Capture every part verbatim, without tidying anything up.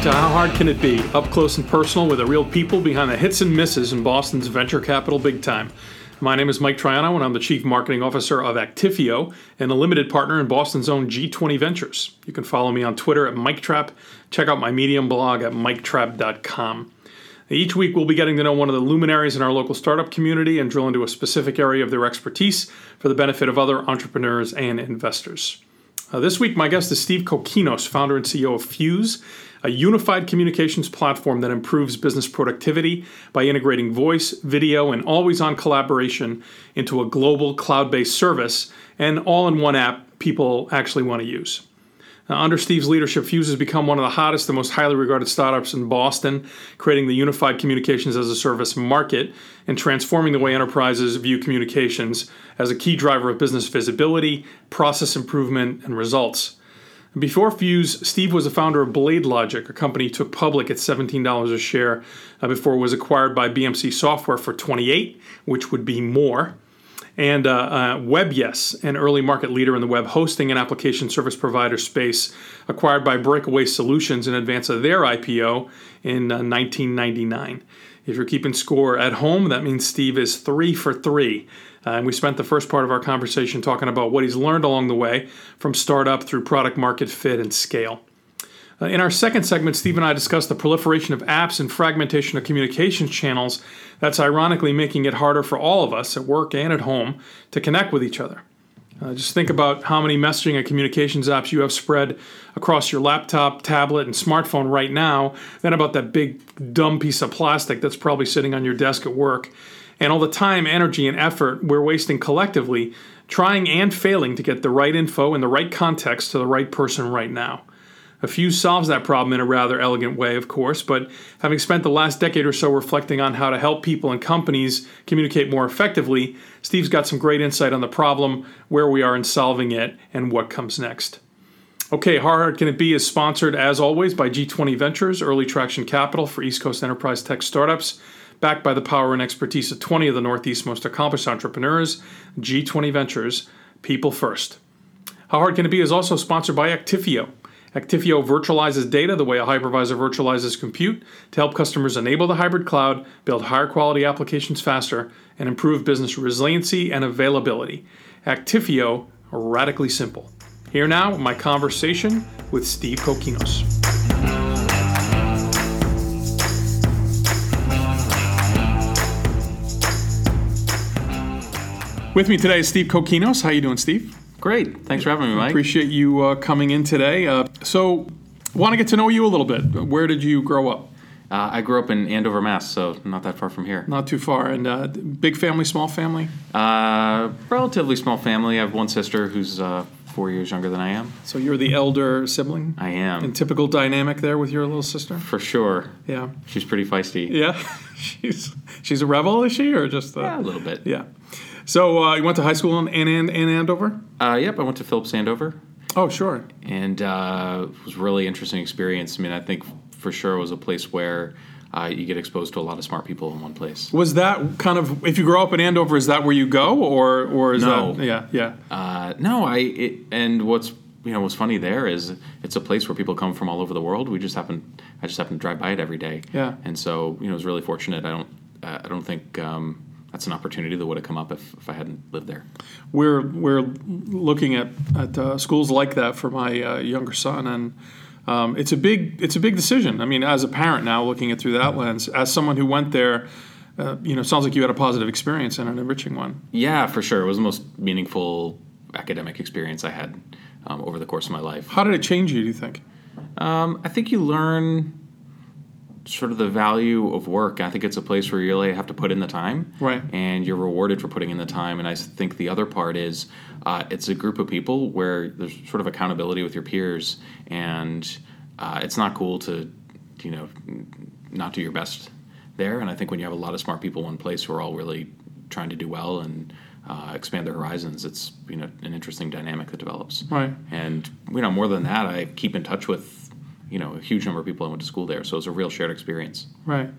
Welcome to How Hard Can It Be? Up close and personal with the real people behind the hits and misses in Boston's venture capital big time. My name is Mike Triano, and I'm the Chief Marketing Officer of Actifio and a limited partner in Boston's own G twenty Ventures. You can follow me on Twitter at MikeTrap. Check out my Medium blog at mike trap dot com. Each week, we'll be getting to know one of the luminaries in our local startup community and drill into a specific area of their expertise for the benefit of other entrepreneurs and investors. Uh, this week, my guest is Steve Kokinos, founder and C E O of Fuse, a unified communications platform that improves business productivity by integrating voice, video, and always-on collaboration into a global cloud-based service and all-in-one app people actually want to use. Now, under Steve's leadership, Fuse has become one of the hottest and most highly regarded startups in Boston, creating the unified communications as a service market and transforming the way enterprises view communications as a key driver of business visibility, process improvement, and results. Before Fuse, Steve was the founder of BladeLogic, a company he took public at seventeen dollars a share uh, before it was acquired by B M C Software for twenty-eight dollars, which would be more. And uh, uh, WebYes, an early market leader in the web hosting and application service provider space, acquired by Breakaway Solutions in advance of their I P O in uh, nineteen ninety-nine. If you're keeping score at home, that means Steve is three for three. Uh, and we spent the first part of our conversation talking about what he's learned along the way from startup through product market fit and scale. Uh, in our second segment, Steve and I discussed the proliferation of apps and fragmentation of communications channels that's ironically making it harder for all of us at work and at home to connect with each other. Uh, just think about how many messaging and communications apps you have spread across your laptop, tablet, and smartphone right now, then about that big, dumb piece of plastic that's probably sitting on your desk at work. And all the time, energy, and effort we're wasting collectively, trying and failing to get the right info in the right context to the right person right now. A Fuse solves that problem in a rather elegant way, of course, but having spent the last decade or so reflecting on how to help people and companies communicate more effectively, Steve's got some great insight on the problem, where we are in solving it, and what comes next. Okay, How Hard Can It Be is sponsored, as always, by G twenty Ventures, early traction capital for East Coast enterprise tech startups, backed by the power and expertise of twenty of the Northeast's most accomplished entrepreneurs. G twenty Ventures, people first. How Hard Can It Be is also sponsored by Actifio. Actifio virtualizes data the way a hypervisor virtualizes compute to help customers enable the hybrid cloud, build higher quality applications faster, and improve business resiliency and availability. Actifio, radically simple. Here now, my conversation with Steve Kokinos. With me today is Steve Kokinos. How you doing, Steve? Great. Thanks for having me, Mike. Appreciate you uh, coming in today. Uh, so, want to get to know you a little bit. Where did you grow up? Uh, I grew up in Andover, Mass, so not that far from here. Not too far. And uh, big family, small family? Uh, relatively small family. I have one sister who's uh, four years younger than I am. So you're the elder sibling? I am. And typical dynamic there with your little sister? For sure. Yeah. She's pretty feisty. Yeah. she's she's a rebel, is she, or just a, yeah, a little bit? Yeah. So uh, you went to high school in, in, in Andover? Uh, yep, I went to Phillips Andover. Oh, sure. And uh, it was a really interesting experience. I mean, I think for sure it was a place where uh, you get exposed to a lot of smart people in one place. Was that kind of, if you grow up in Andover, is that where you go? Or, or is no. that? Yeah, yeah. Uh, no, I, it, and what's, you know, what's funny there is it's a place where people come from all over the world. We just happen, I just happen to drive by it every day. Yeah. And so, you know, it was really fortunate. I don't, I don't think... Um, That's an opportunity that would have come up if, if I hadn't lived there. We're we're looking at at uh, schools like that for my uh, younger son, and um, it's a big it's a big decision. I mean, as a parent now, looking at through that lens, as someone who went there, uh, you know, sounds like you had a positive experience and an enriching one. Yeah, for sure, it was the most meaningful academic experience I had um, over the course of my life. How did it change you, do you think? Um, I think you learn sort of the value of work. I think it's a place where you really have to put in the time, right? And you're rewarded for putting in the time. And I think the other part is uh, it's a group of people where there's sort of accountability with your peers, and uh, it's not cool to, you know, not do your best there. And I think when you have a lot of smart people in one place who are all really trying to do well and uh, expand their horizons, it's, you know, an interesting dynamic that develops. Right. And, you know, more than that, I keep in touch with, you know, a huge number of people that went to school there. So it was a real shared experience. Right.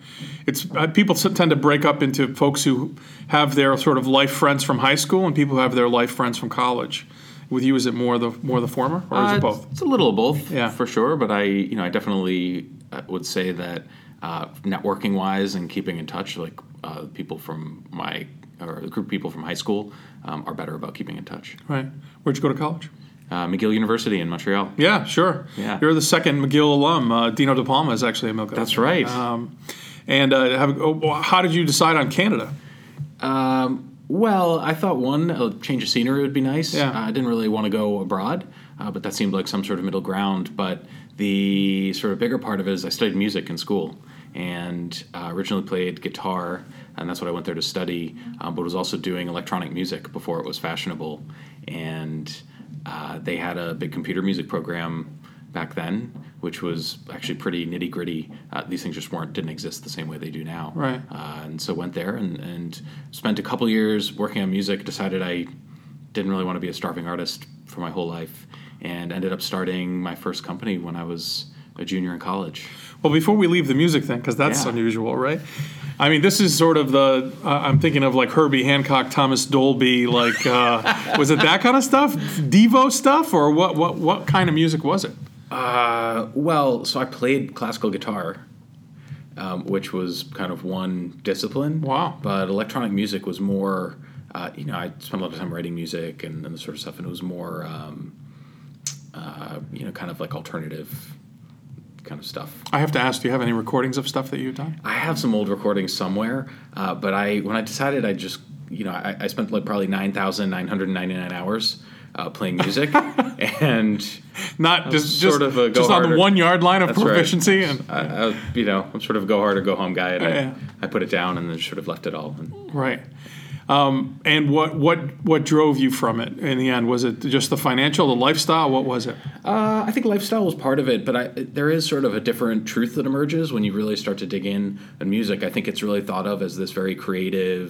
It's uh, people tend to break up into folks who have their sort of life friends from high school and people who have their life friends from college. With you, is it more the more the former, or is uh, it both? It's a little of both, yeah. for sure. But I, you know, I definitely would say that uh, networking wise and keeping in touch, like uh, people from my or the group of people from high school, um, are better about keeping in touch. Right. Where'd you go to college? Uh, McGill University in Montreal. Yeah, sure. Yeah. You're the second McGill alum. Uh, Dino De Palma is actually a McGill. That's right. Um, and uh, have, oh, how did you decide on Canada? Um, well, I thought one, a change of scenery would be nice. Yeah. Uh, I didn't really want to go abroad, uh, but that seemed like some sort of middle ground. But the sort of bigger part of it is I studied music in school and uh, originally played guitar, and that's what I went there to study, um, but was also doing electronic music before it was fashionable. And Uh, they had a big computer music program back then, which was actually pretty nitty-gritty. Uh, these things just weren't didn't exist the same way they do now. Right. Uh, and so went there and, and spent a couple years working on music, decided I didn't really want to be a starving artist for my whole life, and ended up starting my first company when I was a junior in college. Well, before we leave the music thing, because that's yeah. unusual, right? I mean, this is sort of the, uh, I'm thinking of like Herbie Hancock, Thomas Dolby, like, uh, was it that kind of stuff? Devo stuff? Or what What? What kind of music was it? Uh, well, so I played classical guitar, um, which was kind of one discipline. Wow. But electronic music was more, uh, you know, I spent a lot of time writing music and, and this sort of stuff, and it was more, um, uh, you know, kind of like alternative kind of stuff. I have to ask, do you have any recordings of stuff that you've done? I have some old recordings somewhere, uh, but I when I decided I just, you know, I, I spent like probably nine thousand nine hundred ninety-nine hours uh, playing music and not just sort just, of a go just on the one yard line of proficiency. Right. And I, I, you know, I'm sort of a go hard or go home guy, and yeah. I, I put it down and then sort of left it all. And, right. Um, and what, what what drove you from it in the end? Was it just the financial, the lifestyle? What was it? Uh, I think lifestyle was part of it, but I, there is sort of a different truth that emerges when you really start to dig in on music. I think it's really thought of as this very creative,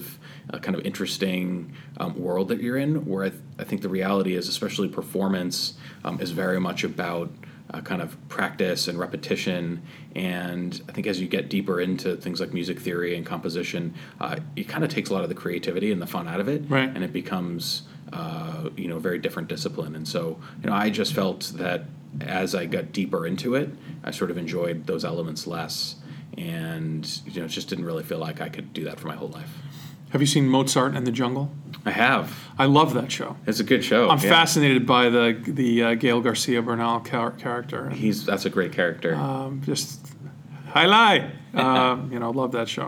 uh, kind of interesting um, world that you're in, where I, th- I think the reality is, especially performance, um, is very much about Uh, kind of practice and repetition. And I think as you get deeper into things like music theory and composition, uh, it kind of takes a lot of the creativity and the fun out of it. Right. And it becomes, uh, you know, a very different discipline. And so, you know, I just felt that as I got deeper into it, I sort of enjoyed those elements less. And, you know, it just didn't really feel like I could do that for my whole life. Have you seen Mozart in the Jungle? I have. I love that show. It's a good show. I'm yeah. fascinated by the the uh, Gael Garcia Bernal char- character. And, He's that's a great character. Um, just highlight. Uh, you know, love that show.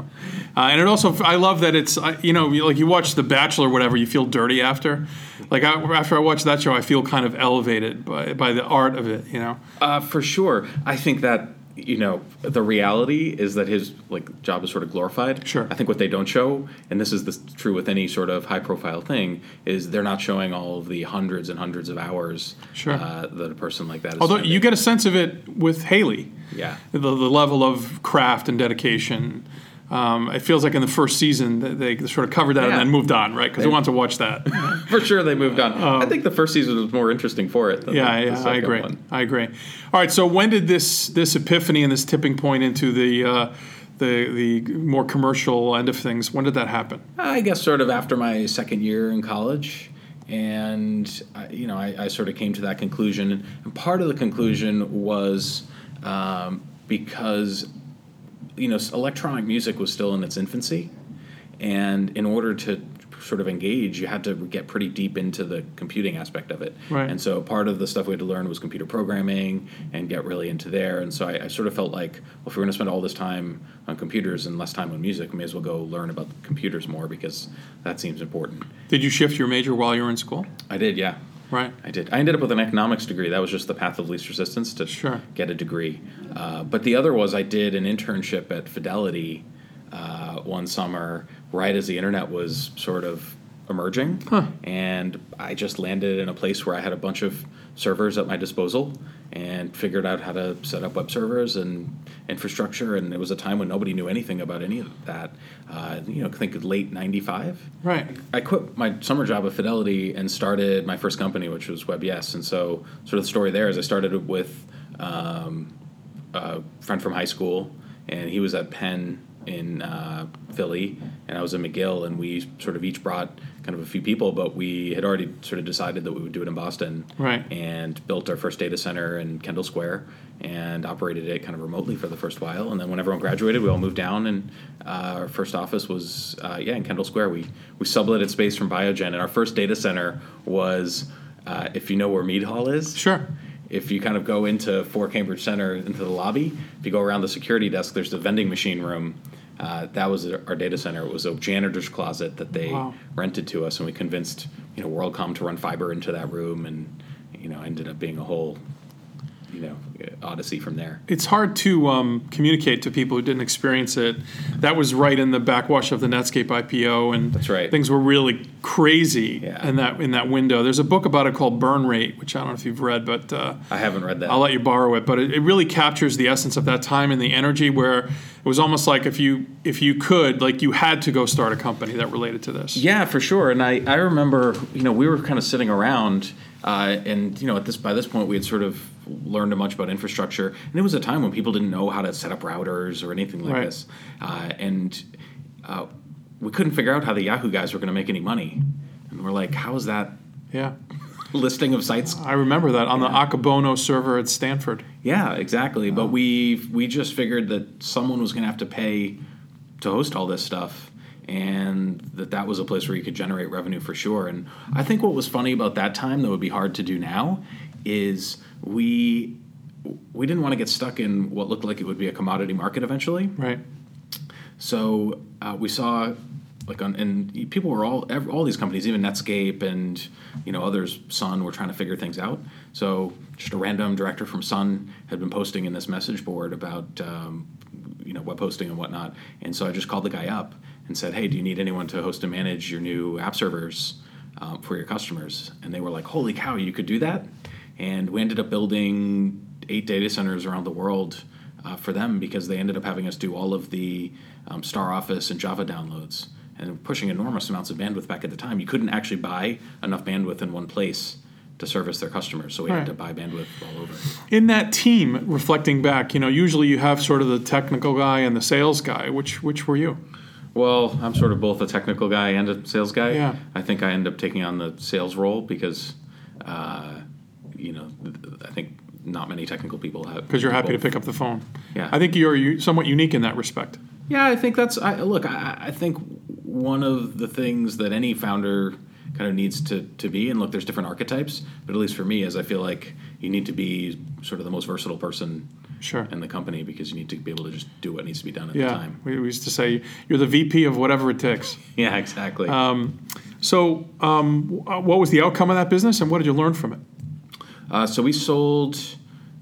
Uh, and it also, I love that it's, uh, you know, like you watch The Bachelor or whatever, you feel dirty after. Like I, after I watch that show, I feel kind of elevated by by the art of it. You know, uh, for sure. I think that. You know, the reality is that his like job is sort of glorified. Sure. I think what they don't show, and this is the, true with any sort of high-profile thing, is they're not showing all of the hundreds and hundreds of hours sure. uh, that a person like that is Although spending. You get a sense of it with Haley. Yeah. The, the level of craft and dedication. Um, it feels like in the first season they, they sort of covered that yeah. and then moved on, right? Because we wanted to watch that. For sure, they moved on. Um, I think the first season was more interesting for it. Than yeah, the, yeah, the I agree. One. I agree. All right, so when did this this epiphany and this tipping point into the uh, the the more commercial end of things? When did that happen? I guess sort of after my second year in college, and I, you know, I, I sort of came to that conclusion. And part of the conclusion was um, because. You know, electronic music was still in its infancy, and in order to sort of engage, you had to get pretty deep into the computing aspect of it. Right. And so part of the stuff we had to learn was computer programming and get really into there. And so I, I sort of felt like, well, if we're going to spend all this time on computers and less time on music, we may as well go learn about computers more because that seems important. Did you shift your major while you were in school? I did, yeah. Right. I did. I ended up with an economics degree. That was just the path of least resistance to sure. get a degree. Uh, but the other was I did an internship at Fidelity uh, one summer right as the internet was sort of emerging. Huh. And I just landed in a place where I had a bunch of servers at my disposal and figured out how to set up web servers and infrastructure. And it was a time when nobody knew anything about any of that. Uh, you know, I think late ninety-five. Right. I quit my summer job at Fidelity and started my first company, which was WebYes. And so sort of the story there is I started with um, a friend from high school, and he was at Penn in uh, Philly, and I was at McGill, and we sort of each brought kind of a few people, but we had already sort of decided that we would do it in Boston, right? And built our first data center in Kendall Square and operated it kind of remotely for the first while. And then when everyone graduated, we all moved down, and uh, our first office was, uh, yeah, in Kendall Square. We we subletted space from Biogen, and our first data center was, uh, if you know where Mead Hall is. Sure. If you kind of go into four Cambridge Center, into the lobby, if you go around the security desk, there's the vending machine room. Uh, that was our data center. It was a janitor's closet that they wow. rented to us, and we convinced, you know, WorldCom to run fiber into that room, and, you know, ended up being a whole, you know, odyssey from there. It's hard to um, communicate to people who didn't experience it. That was right in the backwash of the Netscape I P O, and that's right. Things were really crazy yeah. in that in that window. There's a book about it called Burn Rate, which I don't know if you've read, but uh, I haven't read that. I'll let you borrow it, but it, it really captures the essence of that time and the energy, where it was almost like if you if you could, like, you had to go start a company that related to this. Yeah, for sure. And I, I remember, you know, we were kind of sitting around. Uh, and, you know, at this by this point, we had sort of learned much about infrastructure. And it was a time when people didn't know how to set up routers or anything like right. this. Uh, and uh, we couldn't figure out how the Yahoo guys were going to make any money. And we're like, how is that yeah. listing of sites? I remember that on yeah. the Akabono server at Stanford. Yeah, exactly. Wow. But we we just figured that someone was going to have to pay to host all this stuff, and that that was a place where you could generate revenue for sure. And I think what was funny about that time that would be hard to do now is we we didn't want to get stuck in what looked like it would be a commodity market eventually. Right. So uh, we saw, like, on, and people were all all these companies, even Netscape and, you know, others, Sun, were trying to figure things out. So just a random director from Sun had been posting in this message board about um, you know, web hosting and whatnot, and so I just called the guy up and said, hey, do you need anyone to host and manage your new app servers um, for your customers? And they were like, holy cow, you could do that? And we ended up building eight data centers around the world uh, for them, because they ended up having us do all of the um, Star Office and Java downloads, and pushing enormous amounts of bandwidth back at the time. You couldn't actually buy enough bandwidth in one place to service their customers, so we all had right. to buy bandwidth all over. In that team, reflecting back, you know, usually you have sort of the technical guy and the sales guy. Which which were you? Well, I'm sort of both a technical guy and a sales guy. Yeah. I think I end up taking on the sales role because, uh, you know, I think not many technical people have. Because you're happy both. to pick up the phone. Yeah. I think you're somewhat unique in that respect. Yeah, I think that's I, – look, I, I think one of the things that any founder kind of needs to, to be – and look, there's different archetypes, but at least for me, is I feel like you need to be sort of the most versatile person sure. in the company, because you need to be able to just do what needs to be done at yeah. the time. We used to say you're the V P of whatever it takes. Yeah, exactly. Um, so um, what was the outcome of that business, and what did you learn from it? Uh, so we sold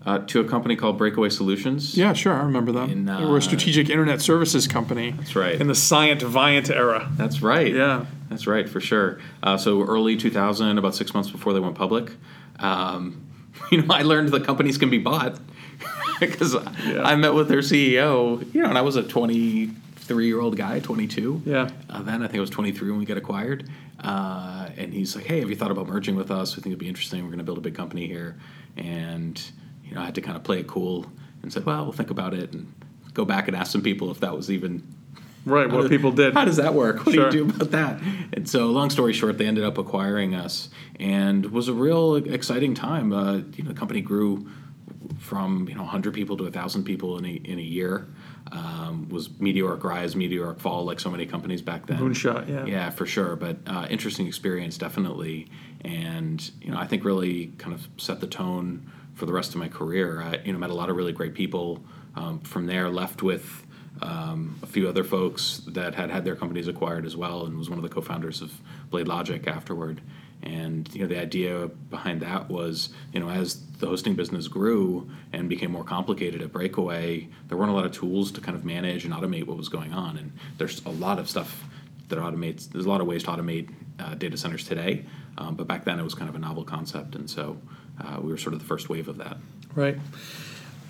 uh, to a company called Breakaway Solutions. Yeah, sure. I remember that. In, uh, they were a strategic internet services company. That's right. In the Scient-Viant era. That's right. Yeah. That's right, for sure. Uh, so early two thousand, about six months before they went public, um, you know, I learned that companies can be bought. Because yeah. I met with their C E O, you know, and I was a twenty-three-year-old guy, twenty-two. Yeah. Uh, then I think I was twenty-three when we got acquired. Uh, and he's like, hey, have you thought about merging with us? We think it'd be interesting. We're going to build a big company here. And, you know, I had to kind of play it cool and said, well, we'll think about it, and go back and ask some people if that was even right. What does, people did. How does that work? What sure. do you do about that? And so, long story short, they ended up acquiring us, and it was a real exciting time. Uh, you know, the company grew from, you know, one hundred people to one thousand people in a, in a year. Um, was meteoric rise, meteoric fall, like so many companies back then. Moonshot, yeah. Yeah, for sure. But uh, interesting experience, definitely. And, you know, I think really kind of set the tone for the rest of my career. I, you know, met a lot of really great people. Um, from there, left with um, a few other folks that had had their companies acquired as well, and was one of the co-founders of BladeLogic afterward. And, you know, the idea behind that was, you know, as the hosting business grew and became more complicated at Breakaway, there weren't a lot of tools to kind of manage and automate what was going on. And there's a lot of stuff that automates, there's a lot of ways to automate uh, data centers today. Um, but back then it was kind of a novel concept. And so uh, we were sort of the first wave of that. Right.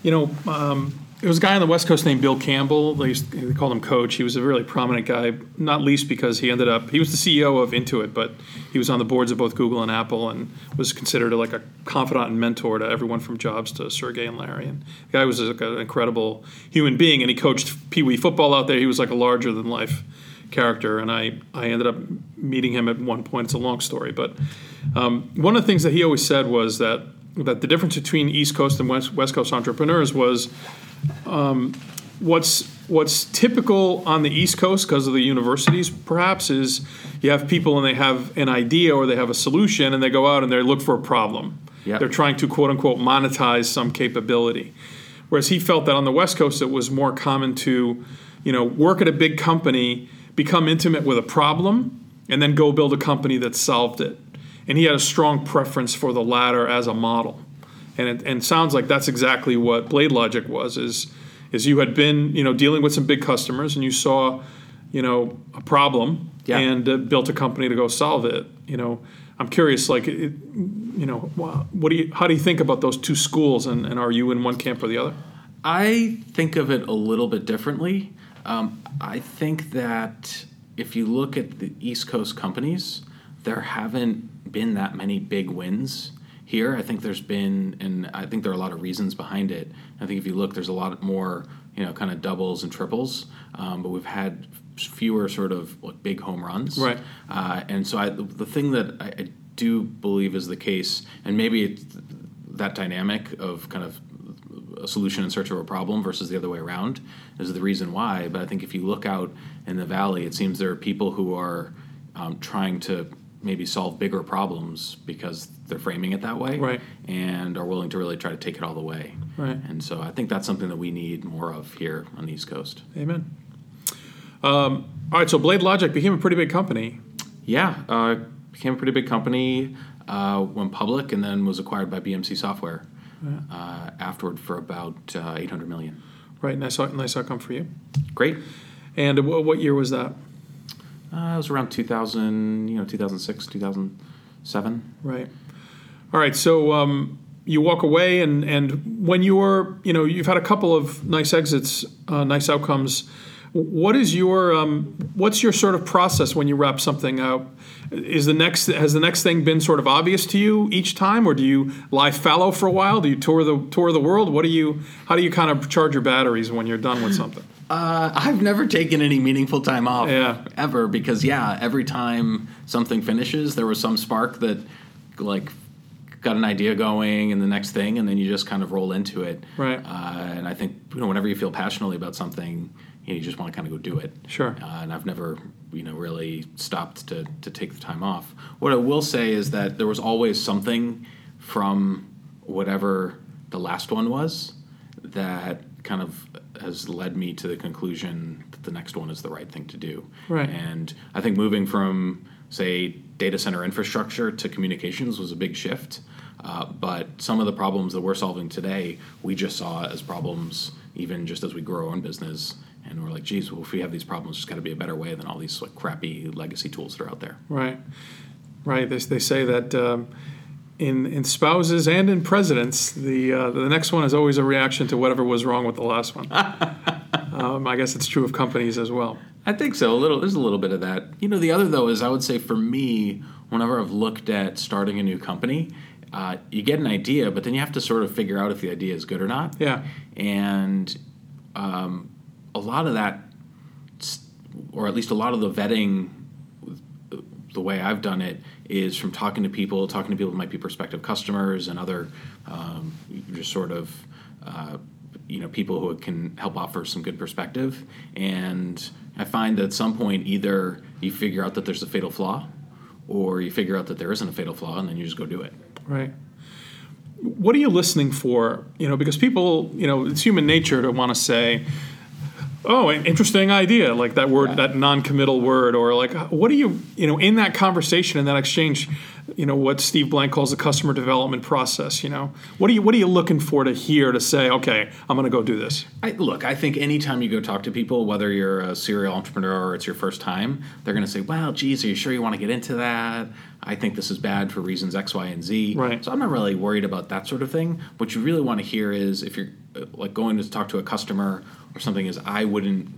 You know, um, There was a guy on the West Coast named Bill Campbell. They, used, they called him Coach. He was a really prominent guy, not least because he ended up, he was the C E O of Intuit, but he was on the boards of both Google and Apple and was considered a, like a confidant and mentor to everyone from Jobs to Sergey and Larry. And the guy was like an incredible human being, and he coached Pee Wee football out there. He was like a larger-than-life character, and I, I ended up meeting him at one point. It's a long story, but um, one of the things that he always said was that, that the difference between East Coast and West, West Coast entrepreneurs was Um, what's what's typical on the East Coast, because of the universities perhaps, is you have people and they have an idea or they have a solution and they go out and they look for a problem. Yep. They're trying to, quote unquote, monetize some capability. Whereas he felt that on the West Coast it was more common to, you know, work at a big company, become intimate with a problem, and then go build a company that solved it. And he had a strong preference for the latter as a model. And it, and it sounds like that's exactly what BladeLogic was, is is you had been, you know, dealing with some big customers and you saw, you know, a problem yeah. and uh, built a company to go solve it. You know, I'm curious, like, it, you know, what do you, how do you think about those two schools, and, and are you in one camp or the other? I think of it a little bit differently. Um, I think that if you look at the East Coast companies, there haven't been that many big wins here. I think there's been, and I think there are a lot of reasons behind it. I think if you look, there's a lot more, you know, kind of doubles and triples, um, but we've had fewer sort of like big home runs. Right. Uh, and so I, the thing that I, I do believe is the case, and maybe it's that dynamic of kind of a solution in search of a problem versus the other way around is the reason why. But I think if you look out in the valley, it seems there are people who are um, trying to maybe solve bigger problems because they're framing it that way, right, and are willing to really try to take it all the way. Right. And so I think that's something that we need more of here on the East Coast. Amen. Um, all right, so BladeLogic became a pretty big company. Yeah, uh, became a pretty big company, uh, went public, and then was acquired by B M C Software yeah. uh, afterward for about uh, eight hundred million dollars. Right, nice, nice outcome for you. Great. And w- what year was that? Uh, it was around two thousand, you know, two thousand six, two thousand seven. Right. All right. So um, you walk away, and, and when you were, you know, you've had a couple of nice exits, uh, nice outcomes. What is your, um, what's your sort of process when you wrap something up? Is the next, has the next thing been sort of obvious to you each time, or do you lie fallow for a while? Do you tour the tour the world? What do you, how do you kind of charge your batteries when you're done with something? Uh, I've never taken any meaningful time off yeah. ever because, yeah, every time something finishes, there was some spark that, like, got an idea going and the next thing, and then you just kind of roll into it. Right. Uh, and I think, you know, whenever you feel passionately about something, you know, you just want to kind of go do it. Sure. Uh, and I've never, you know, really stopped to, to take the time off. What I will say is that there was always something from whatever the last one was that kind of has led me to the conclusion that the next one is the right thing to do. Right. And I think moving from, say, data center infrastructure to communications was a big shift. Uh, but some of the problems that we're solving today, we just saw as problems even just as we grew our own business. And we're like, geez, well, if we have these problems, there's got to be a better way than all these like crappy legacy tools that are out there. Right. Right. They, they say that um, In, in spouses and in presidents, the uh, the next one is always a reaction to whatever was wrong with the last one. um, I guess it's true of companies as well. I think so. A little, there's a little bit of that. You know, the other though is I would say for me, whenever I've looked at starting a new company, uh, you get an idea, but then you have to sort of figure out if the idea is good or not. Yeah. And um, a lot of that, or at least a lot of the vetting, the way I've done it is from talking to people, talking to people who might be prospective customers and other um, just sort of, uh, you know, people who can help offer some good perspective. And I find that at some point either you figure out that there's a fatal flaw or you figure out that there isn't a fatal flaw and then you just go do it. Right. What are you listening for? You know, because people, you know, it's human nature to want to say, oh, an interesting idea, like that word, yeah. that non-committal word, or like, what do you, you know, in that conversation, in that exchange, you know, what Steve Blank calls the customer development process, you know, what are you, what are you looking for to hear to say, okay, I'm going to go do this? I, look, I think anytime you go talk to people, whether you're a serial entrepreneur or it's your first time, they're going to say, well, geez, are you sure you want to get into that? I think this is bad for reasons X, Y, and Z. Right. So I'm not really worried about that sort of thing. What you really want to hear is if you're like going to talk to a customer or something is I wouldn't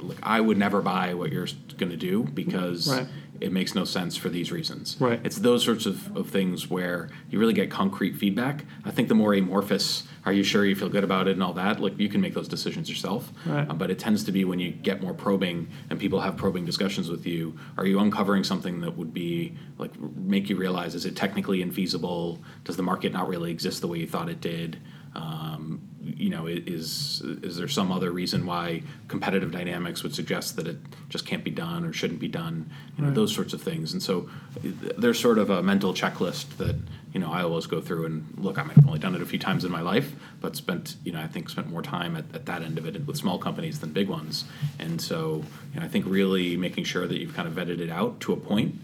like I would never buy what you're going to do because right. it makes no sense for these reasons. Right. It's those sorts of, of things where you really get concrete feedback. I think the more amorphous, are you sure you feel good about it and all that, like you can make those decisions yourself. Right. Um, but it tends to be when you get more probing and people have probing discussions with you, are you uncovering something that would be like make you realize, is it technically infeasible? Does the market not really exist the way you thought it did? Um, you know, is is there some other reason why competitive dynamics would suggest that it just can't be done or shouldn't be done? You know, right. those sorts of things. And so there's sort of a mental checklist that, you know, I always go through and look, I might have only done it a few times in my life, but spent, you know, I think spent more time at, at that end of it with small companies than big ones. And so, you know, I think really making sure that you've kind of vetted it out to a point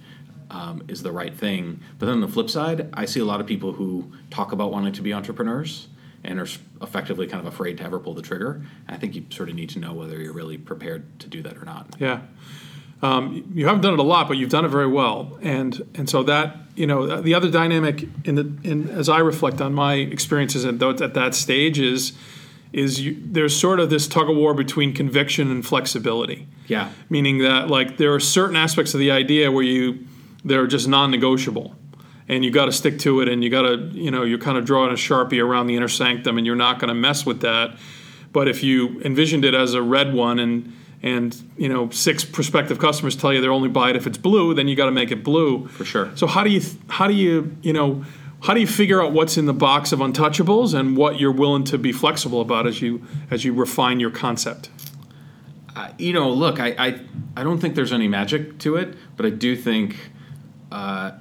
Um, is the right thing. But then on the flip side, I see a lot of people who talk about wanting to be entrepreneurs and are effectively kind of afraid to ever pull the trigger. And I think you sort of need to know whether you're really prepared to do that or not. Yeah. Um, you haven't done it a lot, but you've done it very well. And and so that, you know, the other dynamic in the in as I reflect on my experiences at, th- at that stage is is you, there's sort of this tug of war between conviction and flexibility. Yeah. Meaning that, like, there are certain aspects of the idea where you they're just non-negotiable, and you got to stick to it, and you got to, you know, you're kind of drawing a Sharpie around the inner sanctum, and you're not going to mess with that. But if you envisioned it as a red one, and and you know six prospective customers tell you they'll only buy it if it's blue, then you got to make it blue. For sure. So how do you how do you you know how do you figure out what's in the box of untouchables and what you're willing to be flexible about as you as you refine your concept? Uh, you know, look, I, I I don't think there's any magic to it, but I do think. Uh,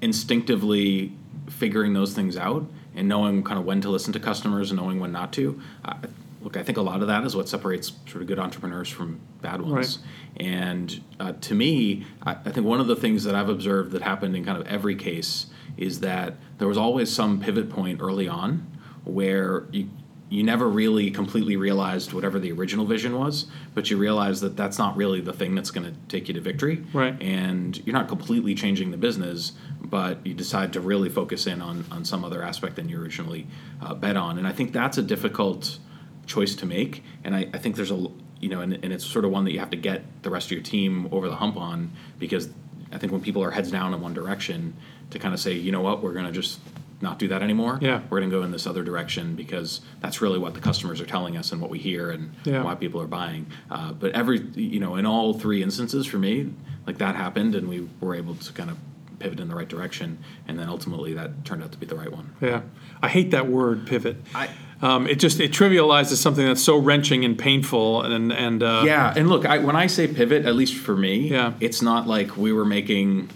instinctively figuring those things out and knowing kind of when to listen to customers and knowing when not to. Uh, look, I think a lot of that is what separates sort of good entrepreneurs from bad ones. Right. And uh, to me, I, I think one of the things that I've observed that happened in kind of every case is that there was always some pivot point early on where you you never really completely realized whatever the original vision was, but you realize that that's not really the thing that's going to take you to victory. Right. And you're not completely changing the business, but you decide to really focus in on, on some other aspect than you originally uh, bet on. And I think that's a difficult choice to make. And I, I think there's a, you know, and, and it's sort of one that you have to get the rest of your team over the hump on, because I think when people are heads down in one direction, to kind of say, you know what, we're going to just not do that anymore. Yeah. We're going to go in this other direction because that's really what the customers are telling us and what we hear and yeah. why people are buying. Uh, but every, you know, in all three instances for me, like that happened and we were able to kind of pivot in the right direction. And then ultimately that turned out to be the right one. Yeah. I hate that word pivot. I, um, it just, it trivializes something that's so wrenching and painful. And, and, uh, yeah. And look, I, when I say pivot, at least for me, yeah. it's not like we were making,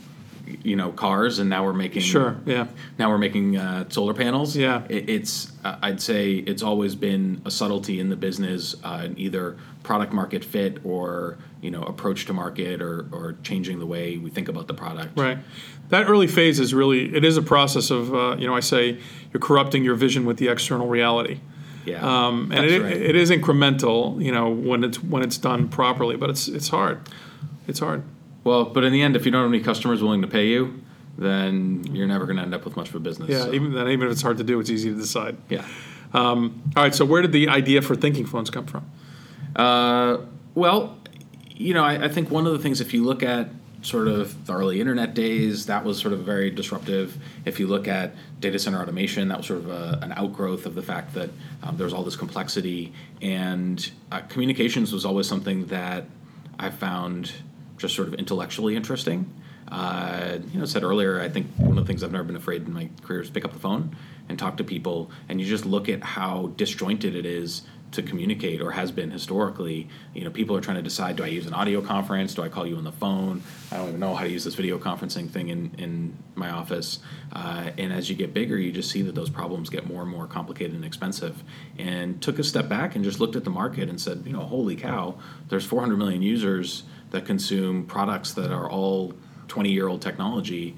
you know, cars, and now we're making sure, yeah. Now we're making uh, solar panels. Yeah, it, it's uh, I'd say it's always been a subtlety in the business, uh, in either product market fit or you know approach to market, or or changing the way we think about the product. Right. That early phase is really it is a process of uh, you know I say you're corrupting your vision with the external reality. Yeah. Um, and it, right. it it is incremental, you know, when it's when it's done properly, but it's it's hard. It's hard. Well, but in the end, if you don't have any customers willing to pay you, then you're never going to end up with much of a business. Yeah, so. even then, even if it's hard to do, it's easy to decide. Yeah. Um, all right, so where did the idea for thinking phones come from? Uh, well, you know, I, I think one of the things, if you look at sort of the early internet days, that was sort of very disruptive. If you look at data center automation, that was sort of a, an outgrowth of the fact that um, there was all this complexity. And uh, communications was always something that I found just sort of intellectually interesting. Uh, you know, I said earlier, I think one of the things I've never been afraid in my career is pick up the phone and talk to people, and you just look at how disjointed it is to communicate, or has been historically. You know, people are trying to decide, do I use an audio conference? Do I call you on the phone? I don't even know how to use this video conferencing thing in, in my office. Uh, and as you get bigger, you just see that those problems get more and more complicated and expensive. And took a step back and just looked at the market and said, you know, holy cow, there's four hundred million users that consume products that are all twenty-year-old technology,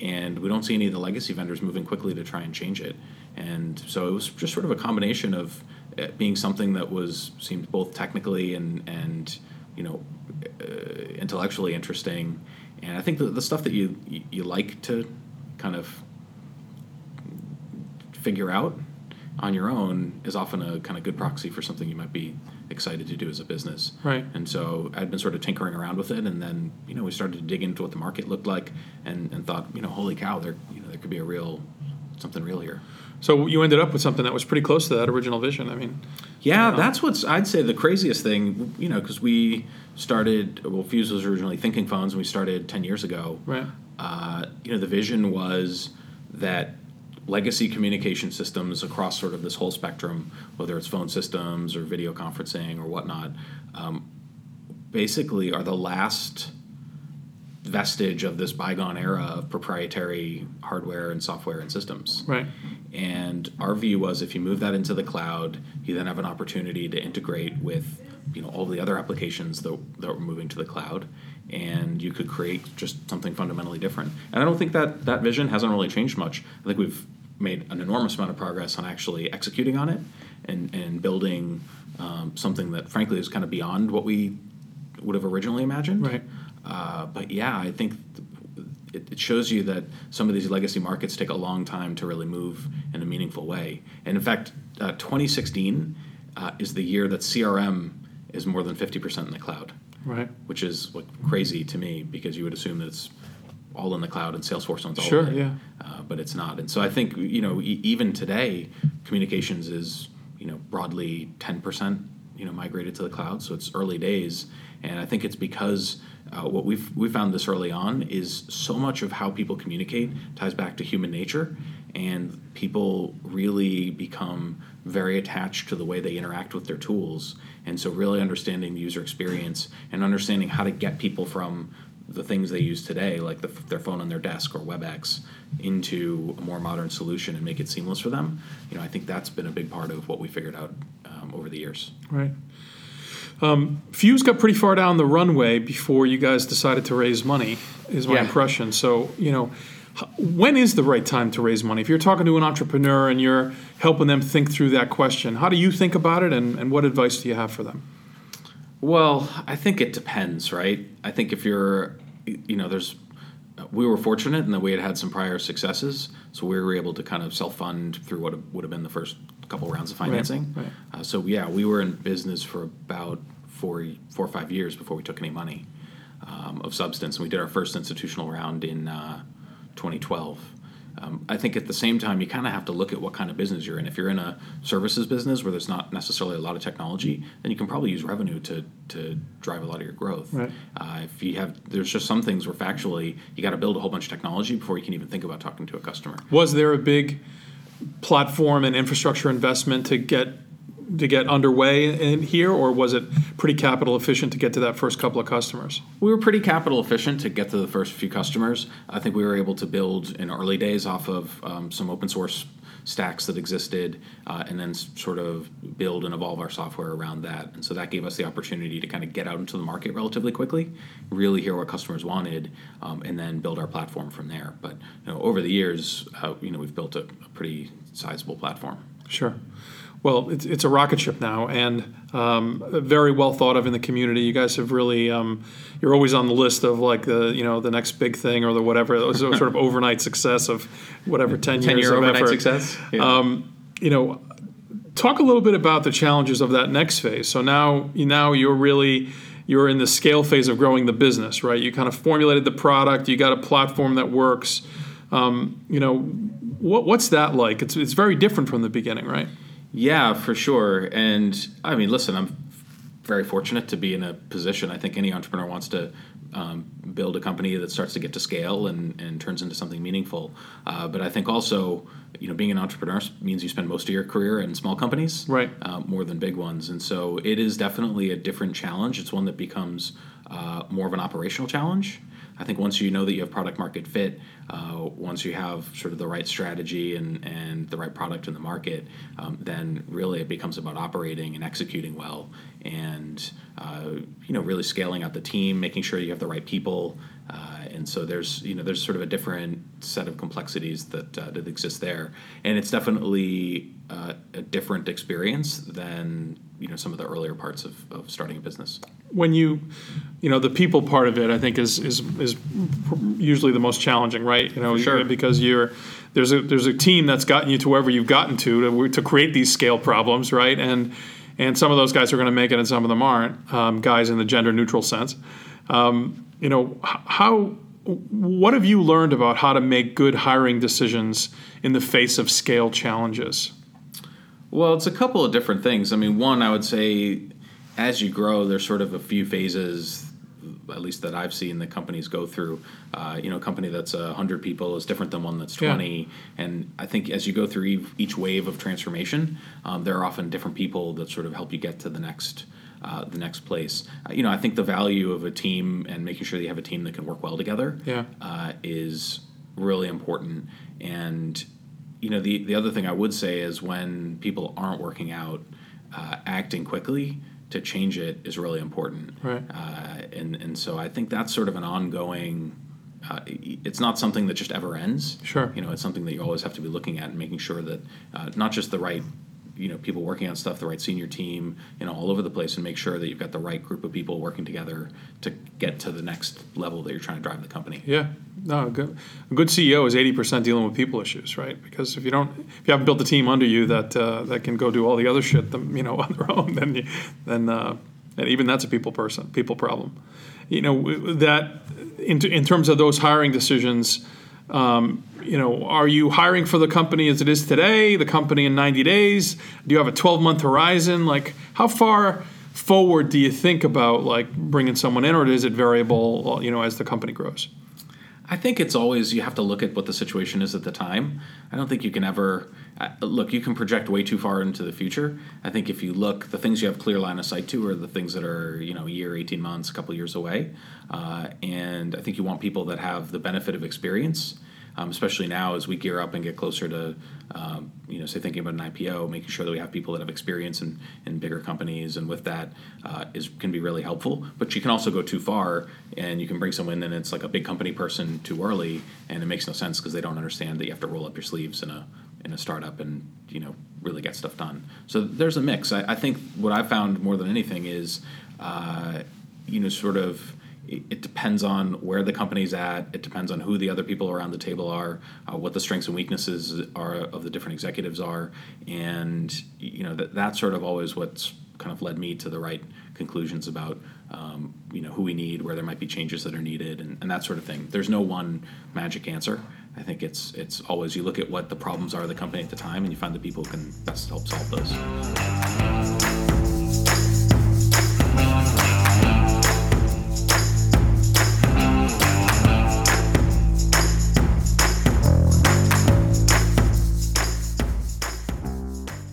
and we don't see any of the legacy vendors moving quickly to try and change it. And so it was just sort of a combination of it being something that was seemed both technically and and you know uh, intellectually interesting. And I think the, the stuff that you you like to kind of figure out on your own is often a kind of good proxy for something you might be excited to do as a business. Right. And so I'd been sort of tinkering around with it, and then, you know, we started to dig into what the market looked like, and, and thought, you know, holy cow, there, you know, there could be a real, something real here. So you ended up with something that was pretty close to that original vision. I mean, yeah, um, that's what's, I'd say, the craziest thing, you know, because we started, well, Fuse was originally Thinking Phones, and we started ten years ago. Right. Uh, you know, the vision was that legacy communication systems across sort of this whole spectrum, whether it's phone systems or video conferencing or whatnot, um, basically are the last vestige of this bygone era of proprietary hardware and software and systems. Right. And our view was, if you move that into the cloud, you then have an opportunity to integrate with, you know, all the other applications that, that were moving to the cloud, and you could create just something fundamentally different. And I don't think that that vision hasn't really changed much. I think we've made an enormous amount of progress on actually executing on it and, and building um, something that, frankly, is kind of beyond what we would have originally imagined. Right. Uh, but yeah, I think it, it shows you that some of these legacy markets take a long time to really move in a meaningful way. And in fact, uh, twenty sixteen uh, is the year that C R M is more than fifty percent in the cloud. Right. Which is like crazy to me, because you would assume that it's all in the cloud and Salesforce owns all sure, of it. Sure, yeah. Uh, but it's not. And so I think, you know, e- even today, communications is, you know, broadly ten percent, you know, migrated to the cloud. So it's early days. And I think it's because uh, what we've we found this early on is so much of how people communicate ties back to human nature, and people really become very attached to the way they interact with their tools. And so really understanding the user experience and understanding how to get people from the things they use today, like the, their phone on their desk or WebEx, into a more modern solution and make it seamless for them, you know, I think that's been a big part of what we figured out um, over the years. Right. Um, Fuse got pretty far down the runway before you guys decided to raise money, is my yeah. impression. So, you know, when is the right time to raise money? If you're talking to an entrepreneur and you're helping them think through that question, how do you think about it, and, and what advice do you have for them? Well, I think it depends, right? I think if you're, you know, there's, we were fortunate in that we had had some prior successes, so we were able to kind of self-fund through what would have been the first couple rounds of financing. Right, right. Uh, so, yeah, we were in business for about four, four or five years before we took any money um, of substance, and we did our first institutional round in uh, twenty twelve. Um, I think at the same time, you kind of have to look at what kind of business you're in. If you're in a services business where there's not necessarily a lot of technology, then you can probably use revenue to, to drive a lot of your growth. Right. Uh, if you have, there's just some things where factually you got to build a whole bunch of technology before you can even think about talking to a customer. Was there a big platform and infrastructure investment to get to get underway in here, or was it pretty capital efficient to get to that first couple of customers? We were pretty capital efficient to get to the first few customers. I think we were able to build in early days off of um, some open source stacks that existed, uh, and then sort of build and evolve our software around that. And so that gave us the opportunity to kind of get out into the market relatively quickly, really hear what customers wanted, um, and then build our platform from there. But, you know, over the years, uh, you know, we've built a, a pretty sizable platform. Sure. Well, it's, it's a rocket ship now, and um, very well thought of in the community. You guys have really, um, you're always on the list of like the, you know, the next big thing or the whatever, sort of overnight success of whatever, ten years of effort. ten year overnight success. Yeah. Um, you know, talk a little bit about the challenges of that next phase. So now, now you're really, you're in the scale phase of growing the business, right? You kind of formulated the product, you got a platform that works. Um, you know, what what's that like? It's it's very different from the beginning, right? Yeah, for sure. And I mean, listen, I'm very fortunate to be in a position. I think any entrepreneur wants to um, build a company that starts to get to scale and, and turns into something meaningful. Uh, but I think also, you know, being an entrepreneur means you spend most of your career in small companies, right? Uh, more than big ones. And so it is definitely a different challenge. It's one that becomes uh, more of an operational challenge. I think once you know that you have product market fit, uh, once you have sort of the right strategy and, and the right product in the market, um, then really it becomes about operating and executing well, and uh, you know, really scaling out the team, making sure you have the right people, uh, and so there's you know there's sort of a different set of complexities that uh, that exist there, and it's definitely uh, a different experience than, you know, some of the earlier parts of, of starting a business. When you, you know, the people part of it, I think is is, is usually the most challenging, right? You know, sure. Because you're there's a there's a team that's gotten you to wherever you've gotten to to, to create these scale problems, right? And and some of those guys are going to make it, and some of them aren't. Um, guys in the gender neutral sense. Um, you know how. What have you learned about how to make good hiring decisions in the face of scale challenges? Well, it's a couple of different things. I mean, one, I would say as you grow, there's sort of a few phases, at least that I've seen the companies go through. Uh, you know, a company that's one hundred people is different than one that's twenty. Yeah. And I think as you go through each wave of transformation, um, there are often different people that sort of help you get to the next Uh, the next place. Uh, you know, I think the value of a team and making sure that you have a team that can work well together yeah. uh, is really important. And, you know, the, the other thing I would say is when people aren't working out, uh, acting quickly to change it is really important. Right. Uh, and, and so I think that's sort of an ongoing Uh, it's not something that just ever ends. Sure. You know, it's something that you always have to be looking at and making sure that uh, not just the right you know, people working on stuff, the right senior team, you know, all over the place, and make sure that you've got the right group of people working together to get to the next level that you're trying to drive the company. Yeah. No, good. A good C E O is eighty percent dealing with people issues, right? Because if you don't, if you haven't built a team under you that uh, that can go do all the other shit, you know, on their own, then you, then uh, and even that's a people person, people problem. You know, that in in terms of those hiring decisions. Um, you know, are you hiring for the company as it is today, the company in ninety days? Do you have a twelve-month horizon? Like, how far forward do you think about, like, bringing someone in, or is it variable, you know, as the company grows? I think it's always, you have to look at what the situation is at the time. I don't think you can ever, look, you can project way too far into the future. I think if you look, the things you have clear line of sight to are the things that are, you know, a year, eighteen months, a couple years away. Uh, and I think you want people that have the benefit of experience, um, especially now as we gear up and get closer to, um, you know, say thinking about an I P O, making sure that we have people that have experience in, in bigger companies. And with that uh, is can be really helpful. But you can also go too far and you can bring someone in and it's like a big company person too early. And it makes no sense because they don't understand that you have to roll up your sleeves in a in a startup and, you know, really get stuff done. So there's a mix. I, I think what I've found more than anything is, uh, you know, sort of it, it depends on where the company's at. It depends on who the other people around the table are, uh, what the strengths and weaknesses are of the different executives are. And, you know, that that's sort of always what's kind of led me to the right conclusions about, um, you know, who we need, where there might be changes that are needed, and, and that sort of thing. There's no one magic answer. I think it's it's always you look at what the problems are of the company at the time and you find the people who can best help solve those.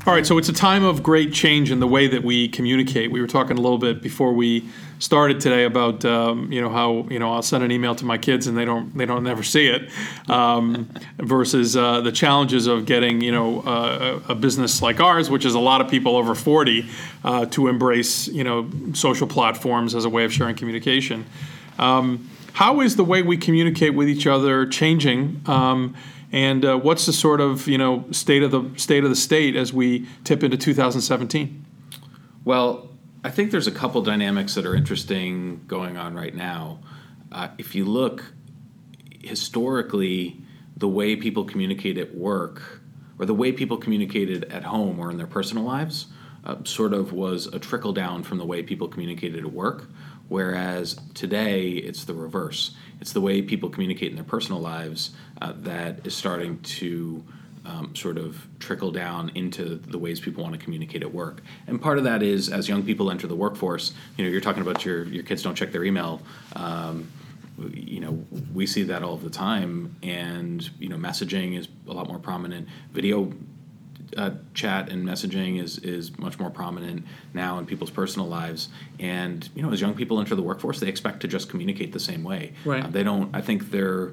All right, so it's a time of great change in the way that we communicate. We were talking a little bit before we started today about um, you know how you know I'll send an email to my kids and they don't they don't never see it, um, versus uh, the challenges of getting you know uh, a business like ours, which is a lot of people over forty, uh, to embrace you know social platforms as a way of sharing communication. Um, how is the way we communicate with each other changing? Um, And uh, what's the sort of you know state of the state of the state as we tip into two thousand seventeen? Well, I think there's a couple dynamics that are interesting going on right now. Uh, if you look historically, the way people communicate at work, or the way people communicated at home or in their personal lives, uh, sort of was a trickle down from the way people communicated at work. Whereas today, it's the reverse. It's the way people communicate in their personal lives uh, that is starting to um, sort of trickle down into the ways people want to communicate at work. And part of that is as young people enter the workforce, you know, you're talking about your, your kids don't check their email. Um, you know, we see that all the time. And, you know, messaging is a lot more prominent. Video Uh, chat and messaging is, is much more prominent now in people's personal lives. And, you know, as young people enter the workforce, they expect to just communicate the same way. Right. Uh, they don't, I think there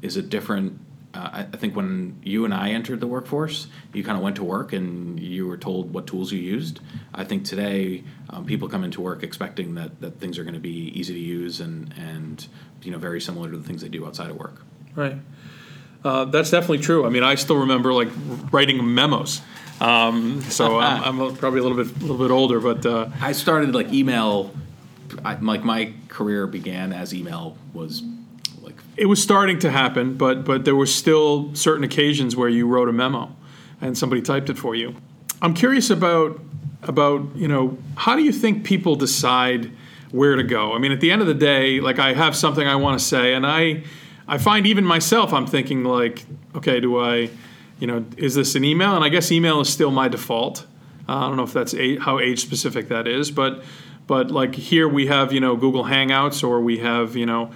is a different, uh, I, I think when you and I entered the workforce, you kind of went to work and you were told what tools you used. I think today um, people come into work expecting that, that things are going to be easy to use and, and, you know, very similar to the things they do outside of work. Right. Uh, that's definitely true. I mean, I still remember like writing memos. Um, so I'm, I'm probably a little bit, a little bit older, but uh, I started like email. I, like my career began as email was like It was starting to happen, but but there were still certain occasions where you wrote a memo and somebody typed it for you. I'm curious about about, you know, how do you think people decide where to go? I mean, at the end of the day, like, I have something I want to say, and I I find even myself, I'm thinking like, okay, do I, you know, is this an email? And I guess email is still my default. Uh, I don't know if that's a, how age specific that is, but but like here we have, you know, Google Hangouts, or we have, you know,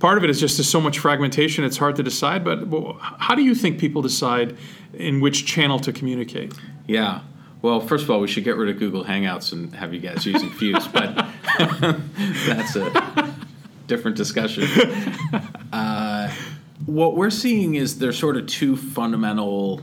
part of it is just there's so much fragmentation, it's hard to decide. But how do you think people decide in which channel to communicate? Yeah. Well, first of all, we should get rid of Google Hangouts and have you guys using Fuse, but that's a different discussion. Uh, what we're seeing is there's sort of two fundamental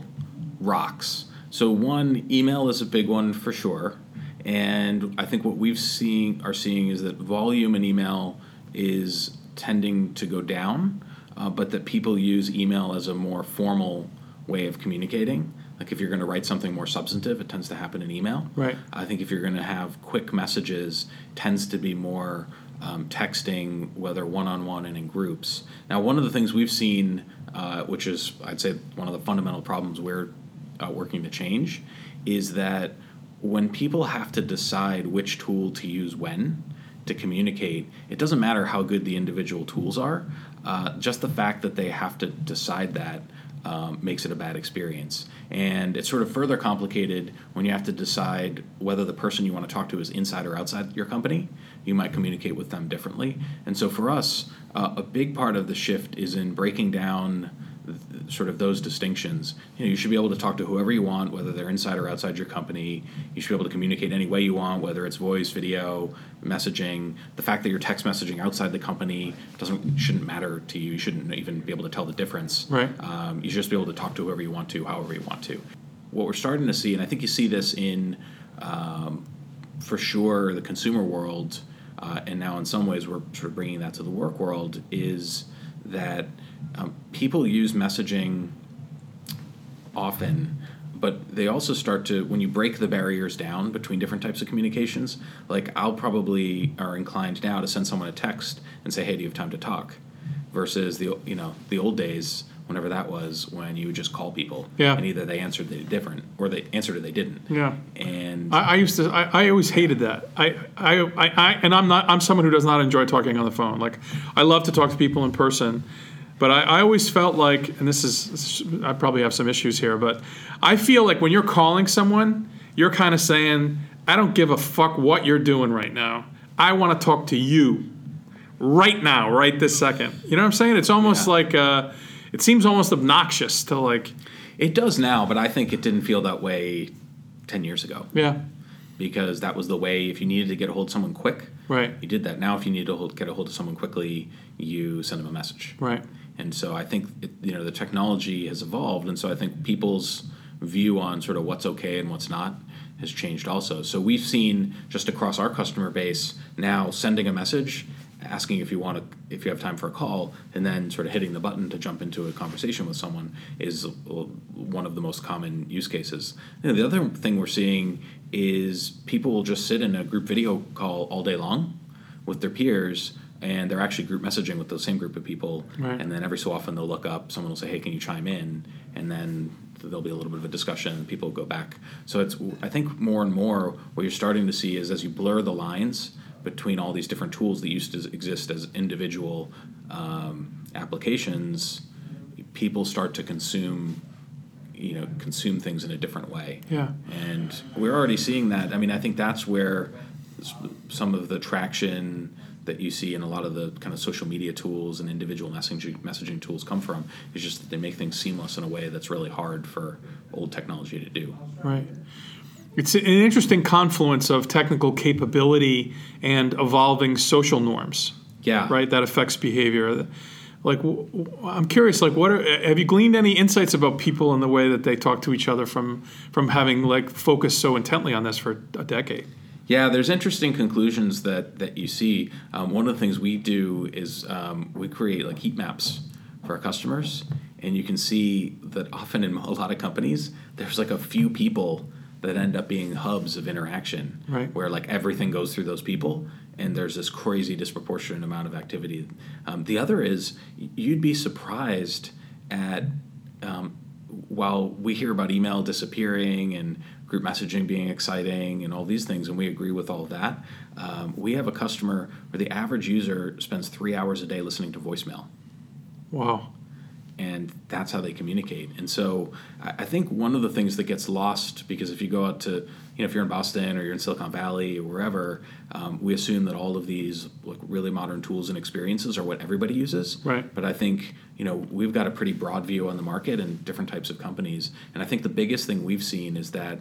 rocks. So one, email is a big one for sure, and I think what we've seen are seeing is that volume in email is tending to go down, uh, but that people use email as a more formal way of communicating. Like if you're going to write something more substantive, it tends to happen in email. Right. I think if you're going to have quick messages, it tends to be more um, texting, whether one-on-one and in groups. Now, one of the things we've seen, uh, which is, I'd say, one of the fundamental problems we're uh, working to change, is that when people have to decide which tool to use when to communicate, it doesn't matter how good the individual tools are. Uh, just the fact that they have to decide that Um, makes it a bad experience. And it's sort of further complicated when you have to decide whether the person you want to talk to is inside or outside your company. You might communicate with them differently. And so for us, uh, a big part of the shift is in breaking down th- sort of those distinctions. You know, you should be able to talk to whoever you want, whether they're inside or outside your company. You should be able to communicate any way you want, whether it's voice, video, messaging. The fact that you're text messaging outside the company doesn't shouldn't matter to you. You shouldn't even be able to tell the difference. Right. Um, you should just be able to talk to whoever you want to, however you want to. What we're starting to see, and I think you see this in, um, for sure, the consumer world, uh, and now in some ways we're sort of bringing that to the work world, is that um, people use messaging often, but they also start to, when you break the barriers down between different types of communications, like I'll probably are inclined now to send someone a text and say, hey, do you have time to talk? Versus the, you know, the old days, whenever that was, when you would just call people. Yeah. And either they answered they different or they answered or they didn't. Yeah. And I, I used to I, I always hated that. I I, I I and I'm not I'm someone who does not enjoy talking on the phone. Like I love to talk to people in person. But I, I always felt like, and this is, I probably have some issues here, but I feel like when you're calling someone, you're kind of saying, I don't give a fuck what you're doing right now. I want to talk to you right now, right this second. You know what I'm saying? It's almost yeah. like, uh, it seems almost obnoxious to like. It does now, but I think it didn't feel that way ten years ago. Yeah. Because that was the way, if you needed to get a hold of someone quick, right, you did that. Now if you need to hold, get a hold of someone quickly, you send them a message. Right. And so I think it, you know the technology has evolved, and so I think people's view on sort of what's okay and what's not has changed also. So we've seen just across our customer base now sending a message, asking if you want to, if you have time for a call, and then sort of hitting the button to jump into a conversation with someone is one of the most common use cases. You know, the other thing we're seeing is people will just sit in a group video call all day long with their peers. And they're actually group messaging with those same group of people. Right. And then every so often they'll look up, someone will say, hey, can you chime in? And then there'll be a little bit of a discussion and people go back. So it's, I think more and more what you're starting to see is as you blur the lines between all these different tools that used to exist as individual um, applications, people start to consume you know, consume things in a different way. Yeah. And we're already seeing that. I mean, I think that's where some of the traction that you see in a lot of the kind of social media tools and individual messaging messaging tools come from is just that they make things seamless in a way that's really hard for old technology to do. Right. It's an interesting confluence of technical capability and evolving social norms. Yeah. Right? That affects behavior. Like, I'm curious, like, what are, have you gleaned any insights about people in the way that they talk to each other from, from having, like, focused so intently on this for a decade? Yeah, there's interesting conclusions that, that you see. Um, one of the things we do is um, we create like heat maps for our customers, and you can see that often in a lot of companies, there's like a few people that end up being hubs of interaction, right, where like everything goes through those people, and there's this crazy disproportionate amount of activity. Um, the other is you'd be surprised at, um, while we hear about email disappearing and group messaging being exciting and all these things, and we agree with all that, um, we have a customer where the average user spends three hours a day listening to voicemail. Wow. And that's how they communicate. And so I think one of the things that gets lost, because if you go out to, you know, if you're in Boston or you're in Silicon Valley or wherever, um, we assume that all of these like really modern tools and experiences are what everybody uses. Right. But I think, you know, we've got a pretty broad view on the market and different types of companies. And I think the biggest thing we've seen is that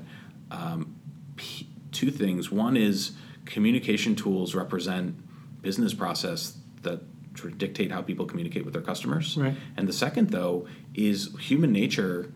um, p- two things. One is communication tools represent business process that dictate how people communicate with their customers. Right. And the second, though, is human nature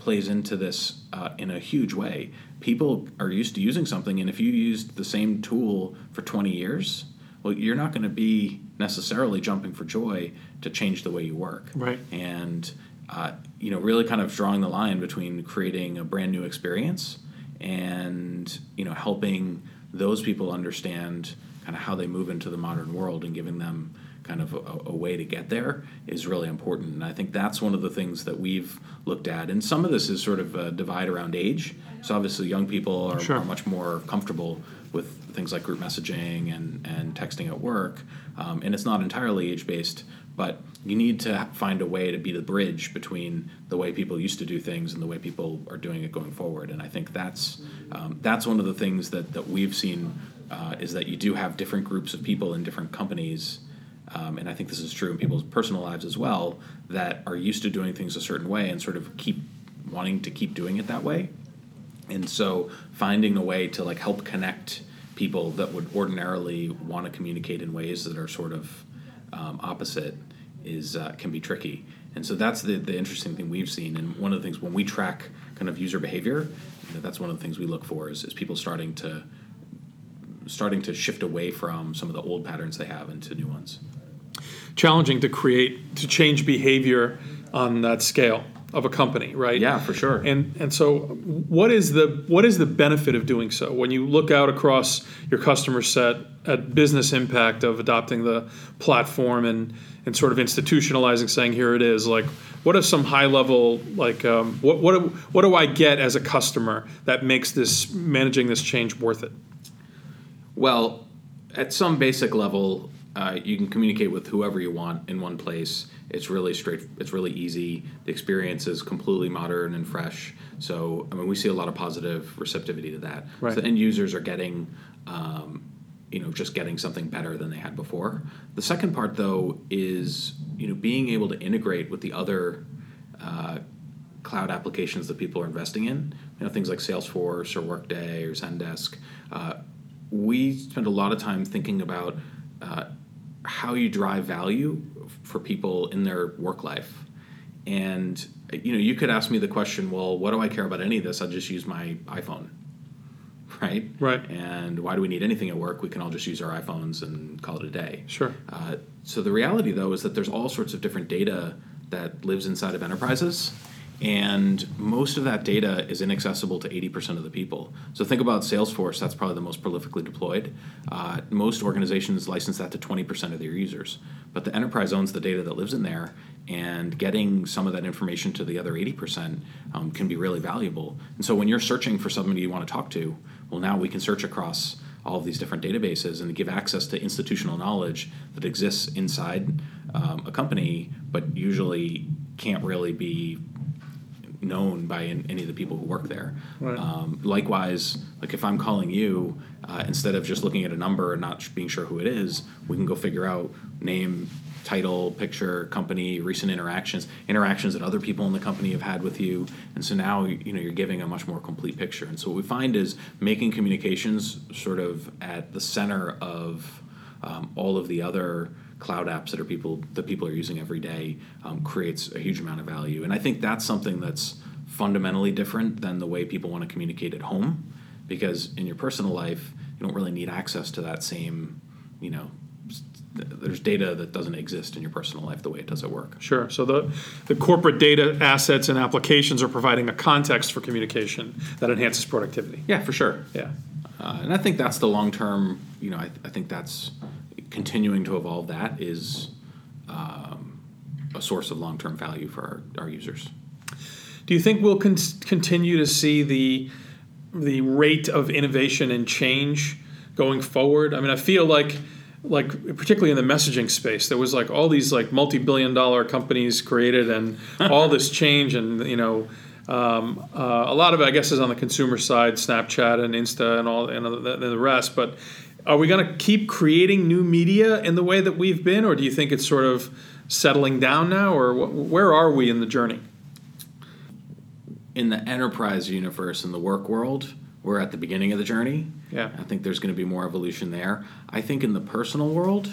plays into this uh, in a huge way. People are used to using something, and if you used the same tool for twenty years, well, you're not going to be necessarily jumping for joy to change the way you work. Right. And, uh, you know, really kind of drawing the line between creating a brand new experience and, you know, helping those people understand kind of how they move into the modern world and giving them kind of a, a way to get there is really important. And I think that's one of the things that we've looked at. And some of this is sort of a divide around age. So obviously young people are, sure. are much more comfortable with things like group messaging and, and texting at work. Um, and it's not entirely age-based, but you need to find a way to be the bridge between the way people used to do things and the way people are doing it going forward. And I think that's um, that's one of the things that, that we've seen uh, is that you do have different groups of people in different companies. Um, and I think this is true in people's personal lives as well, that are used to doing things a certain way and sort of keep wanting to keep doing it that way. And so finding a way to like help connect people that would ordinarily want to communicate in ways that are sort of um, opposite is uh, can be tricky. And so that's the, the interesting thing we've seen. And one of the things when we track kind of user behavior, you know, that's one of the things we look for is, is people starting to starting to shift away from some of the old patterns they have into new ones. Challenging to create, to change behavior on that scale of a company, right? Yeah, for sure. And and so what is the what is the benefit of doing so? When you look out across your customer set at business impact of adopting the platform and, and sort of institutionalizing, saying here it is, like what are some high level, like um, what what do, what do I get as a customer that makes this managing this change worth it? Well, at some basic level, uh, you can communicate with whoever you want in one place. It's really straight. It's really easy. The experience is completely modern and fresh. So, I mean, we see a lot of positive receptivity to that. Right. So the end users are getting, um, you know, just getting something better than they had before. The second part, though, is, you know, being able to integrate with the other uh, cloud applications that people are investing in. You know, things like Salesforce or Workday or Zendesk. Uh, We spend a lot of time thinking about uh, how you drive value for people in their work life. And, you know, you could ask me the question, well, what do I care about any of this? I'll just use my iPhone, right? Right. And why do we need anything at work? We can all just use our iPhones and call it a day. Sure. Uh, so the reality, though, is that there's all sorts of different data that lives inside of enterprises. And most of that data is inaccessible to eighty percent of the people. So think about Salesforce. That's probably the most prolifically deployed. Uh, most organizations license that to twenty percent of their users. But the enterprise owns the data that lives in there, and getting some of that information to the other eighty percent um, can be really valuable. And so when you're searching for somebody you want to talk to, well, now we can search across all of these different databases and give access to institutional knowledge that exists inside um, a company, but usually can't really be known by any of the people who work there. Right. Um, likewise, like if I'm calling you, uh, instead of just looking at a number and not being sure who it is, we can go figure out name, title, picture, company, recent interactions, interactions that other people in the company have had with you. And so now, you know, you're giving a much more complete picture. And so what we find is making communications sort of at the center of um, all of the other cloud apps that are people that people are using every day um, creates a huge amount of value. And I think that's something that's fundamentally different than the way people want to communicate at home, because in your personal life, you don't really need access to that same, you know, there's data that doesn't exist in your personal life the way it does at work. Sure. So the, the corporate data assets and applications are providing a context for communication that enhances productivity. Yeah, for sure. Yeah. Uh, and I think that's the long-term, you know, I, I think that's continuing to evolve. That is um, a source of long-term value for our, our users. Do you think we'll con- continue to see the the rate of innovation and change going forward? I mean, I feel like, like particularly in the messaging space, there was like all these like multi-billion dollar companies created and all this change and, you know, Um, uh, a lot of it, I guess, is on the consumer side, Snapchat and Insta and all and the, the rest. But are we going to keep creating new media in the way that we've been, or do you think it's sort of settling down now, or wh- where are we in the journey? In the enterprise universe, in the work world, we're at the beginning of the journey. Yeah, I think there's going to be more evolution there. I think in the personal world,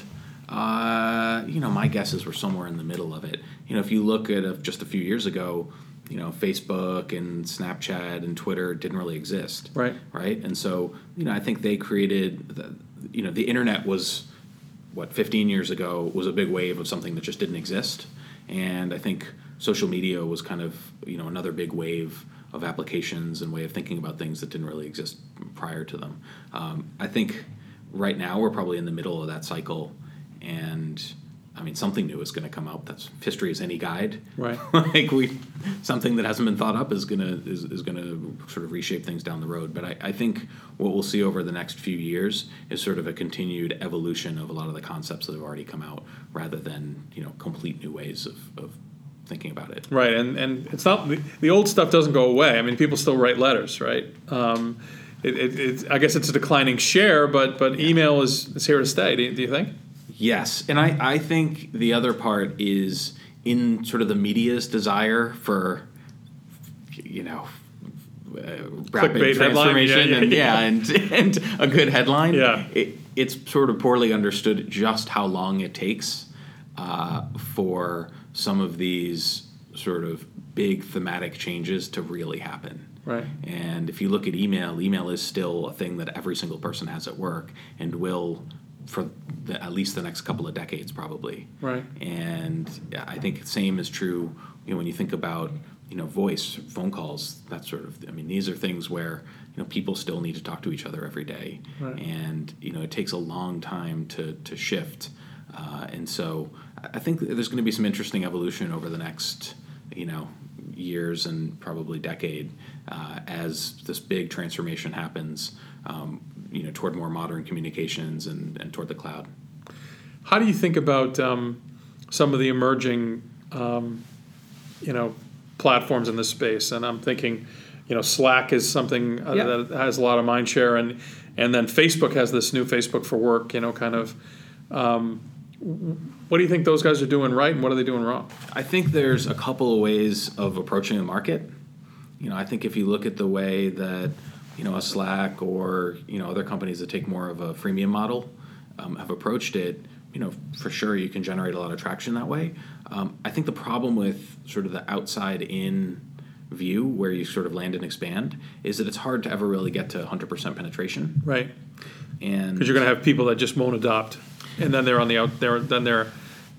uh, you know, my guess is we're somewhere in the middle of it. You know, if you look at a, just a few years ago, you know, Facebook and Snapchat and Twitter didn't really exist. Right. Right. And so, you know, I think they created, the, you know, the internet was, what, fifteen years ago, was a big wave of something that just didn't exist. And I think social media was kind of, you know, another big wave of applications and way of thinking about things that didn't really exist prior to them. Um, I think right now we're probably in the middle of that cycle, and I mean, something new is going to come up. That's history is any guide, right? Like we, something that hasn't been thought up is gonna is, is gonna sort of reshape things down the road. But I, I think what we'll see over the next few years is sort of a continued evolution of a lot of the concepts that have already come out, rather than, you know, complete new ways of, of thinking about it. Right, and and it's not the, the old stuff doesn't go away. I mean, people still write letters, right? Um, it, it, it, I guess it's a declining share, but but yeah. Email is, is here to stay. Do, do you think? Yes, and I, I think the other part is in sort of the media's desire for, you know, uh, rapid transformation headline, yeah, yeah, and, yeah. and and a good headline. Yeah, it, it's sort of poorly understood just how long it takes uh, for some of these sort of big thematic changes to really happen. Right. And if you look at email, email is still a thing that every single person has at work and will for the, at least the next couple of decades, probably. Right. And I think the same is true, you know, when you think about, you know, voice, phone calls, that sort of, I mean, these are things where, you know, people still need to talk to each other every day. Right. And, you know, it takes a long time to, to shift. Uh, and so I think there's going to be some interesting evolution over the next, you know, years and probably decade uh, as this big transformation happens, um, you know, toward more modern communications and, and toward the cloud. How do you think about um, some of the emerging, um, you know, platforms in this space? And I'm thinking, you know, Slack is something uh, yeah. that has a lot of mind share, and and then Facebook has this new Facebook for Work, you know, kind of. Um, what do you think those guys are doing right, and what are they doing wrong? I think there's a couple of ways of approaching the market. You know, I think if you look at the way that, you know, a Slack or, you know, other companies that take more of a freemium model um, have approached it, you know, for sure you can generate a lot of traction that way. Um, I think the problem with sort of the outside-in view where you sort of land and expand is that it's hard to ever really get to one hundred percent penetration. Right. And because you're going to have people that just won't adopt, and then they're on the out there, then their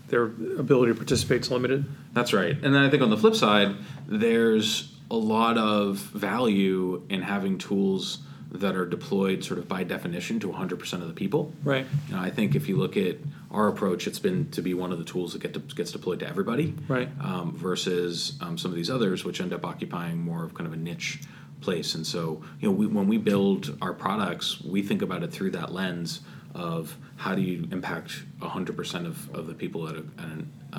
their ability to participate is limited. That's right. And then I think on the flip side, there's a lot of value in having tools that are deployed sort of by definition to one hundred percent of the people. Right. You know, I think if you look at our approach, it's been to be one of the tools that get to, gets deployed to everybody. Right. Um, versus um, some of these others, which end up occupying more of kind of a niche place. And so, you know, we, when we build our products, we think about it through that lens of how do you impact one hundred percent of, of the people at a, at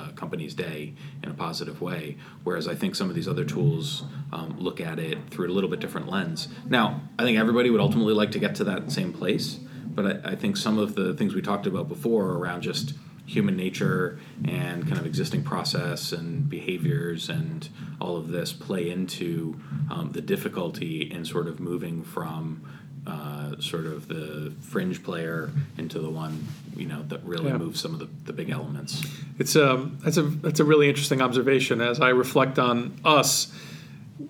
a company's day in a positive way, whereas I think some of these other tools um, look at it through a little bit different lens. Now, I think everybody would ultimately like to get to that same place, but I, I think some of the things we talked about before around just human nature and kind of existing process and behaviors and all of this play into um, the difficulty in sort of moving from Uh, sort of the fringe player into the one, you know, that really yeah. moves some of the, the big elements. It's um that's a that's a really interesting observation. As I reflect on us,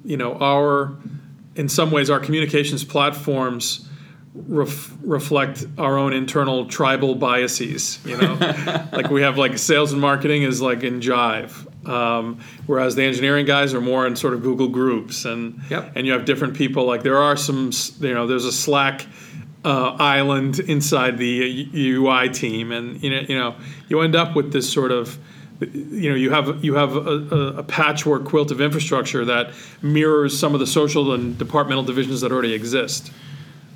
you know, our in some ways our communications platforms ref, reflect our own internal tribal biases. You know, like we have like sales and marketing is like in Jive. Um, whereas the engineering guys are more in sort of Google groups, and yep. and you have different people. Like there are some, you know, there's a Slack uh, island inside the U I team, and you know, you know, you end up with this sort of, you know, you have you have a, a patchwork quilt of infrastructure that mirrors some of the social and departmental divisions that already exist.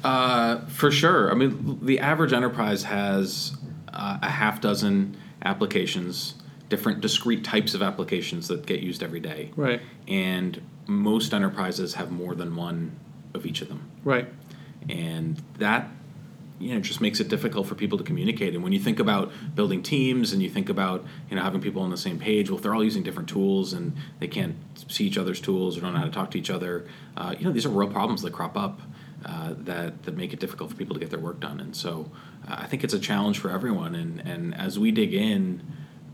Uh, for sure. I mean, the average enterprise has uh, a half dozen applications, different discrete types of applications that get used every day. Right. And most enterprises have more than one of each of them. Right. And that, you know, just makes it difficult for people to communicate. And when you think about building teams and you think about, you know, having people on the same page, well, if they're all using different tools and they can't see each other's tools or don't know how to talk to each other, uh, you know, these are real problems that crop up. Uh, that that make it difficult for people to get their work done. And so uh, I think it's a challenge for everyone. And, and as we dig in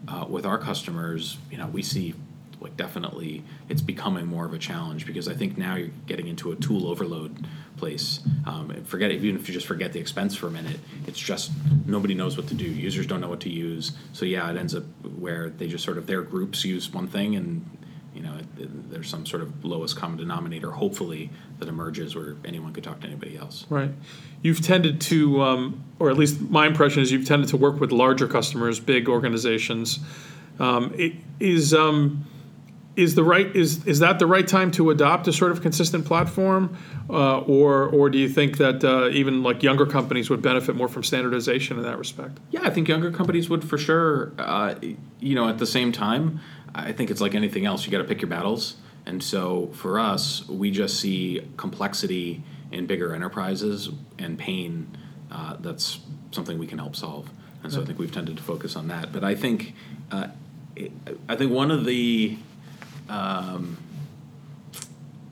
uh, with our customers, you know, we see like definitely it's becoming more of a challenge, because I think now you're getting into a tool overload place. Um, and forget it, even if you just forget the expense for a minute, it's just nobody knows what to do. Users don't know what to use. So yeah, it ends up where they just sort of their groups use one thing, and you know, there's some sort of lowest common denominator, hopefully, that emerges where anyone could talk to anybody else. Right. You've tended to, um, or at least my impression is, you've tended to work with larger customers, big organizations. Um, it is um, is the right is is that the right time to adopt a sort of consistent platform, uh, or or do you think that uh, even like younger companies would benefit more from standardization in that respect? Yeah, I think younger companies would for sure. Uh, you know, at the same time, I think it's like anything else. You got to pick your battles. And so for us, we just see complexity in bigger enterprises and pain. Uh, that's something we can help solve. And so okay. I think we've tended to focus on that. But I think uh, it, I think one of the um,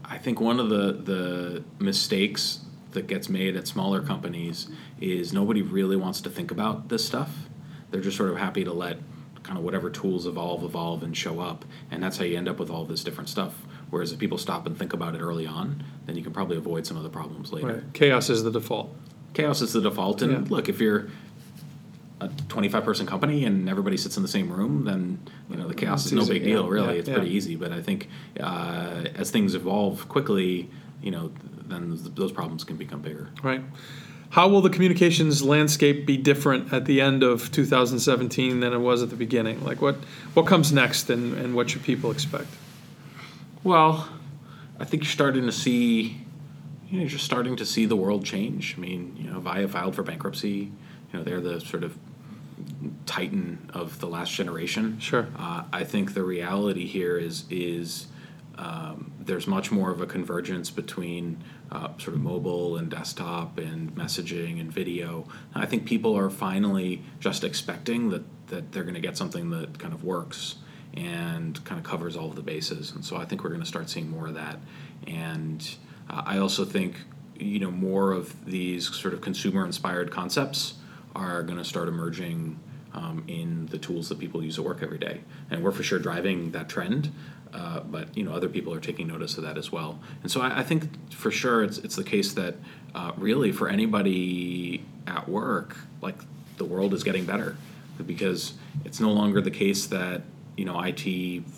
I think one of the the mistakes that gets made at smaller companies is nobody really wants to think about this stuff. They're just sort of happy to let kind of whatever tools evolve, evolve, and show up, and that's how you end up with all this different stuff. Whereas if people stop and think about it early on, then you can probably avoid some of the problems later. Right. Chaos is the default. Chaos is the default, and yeah. Look, if you're a twenty-five person company and everybody sits in the same room, then you know the chaos it's is no easy. big deal, yeah. really. Yeah. It's yeah. pretty easy, but I think uh, as things evolve quickly, you know, then those problems can become bigger. Right. How will the communications landscape be different at the end of two thousand seventeen than it was at the beginning? Like, what, what comes next, and, and what should people expect? Well, I think you're starting to see, you know, you're just starting to see the world change. I mean, you know, Avaya filed for bankruptcy. You know, they're the sort of titan of the last generation. Sure. Uh, I think the reality here is is um, there's much more of a convergence between Uh, sort of mobile and desktop and messaging and video. I think people are finally just expecting that, that they're going to get something that kind of works and kind of covers all of the bases. And so I think we're going to start seeing more of that. And uh, I also think, you know, more of these sort of consumer-inspired concepts are going to start emerging um, in the tools that people use at work every day. And we're for sure driving that trend. Uh, but, you know, other people are taking notice of that as well. And so I, I think for sure it's it's the case that uh, really for anybody at work, like the world is getting better, because it's no longer the case that, you know, I T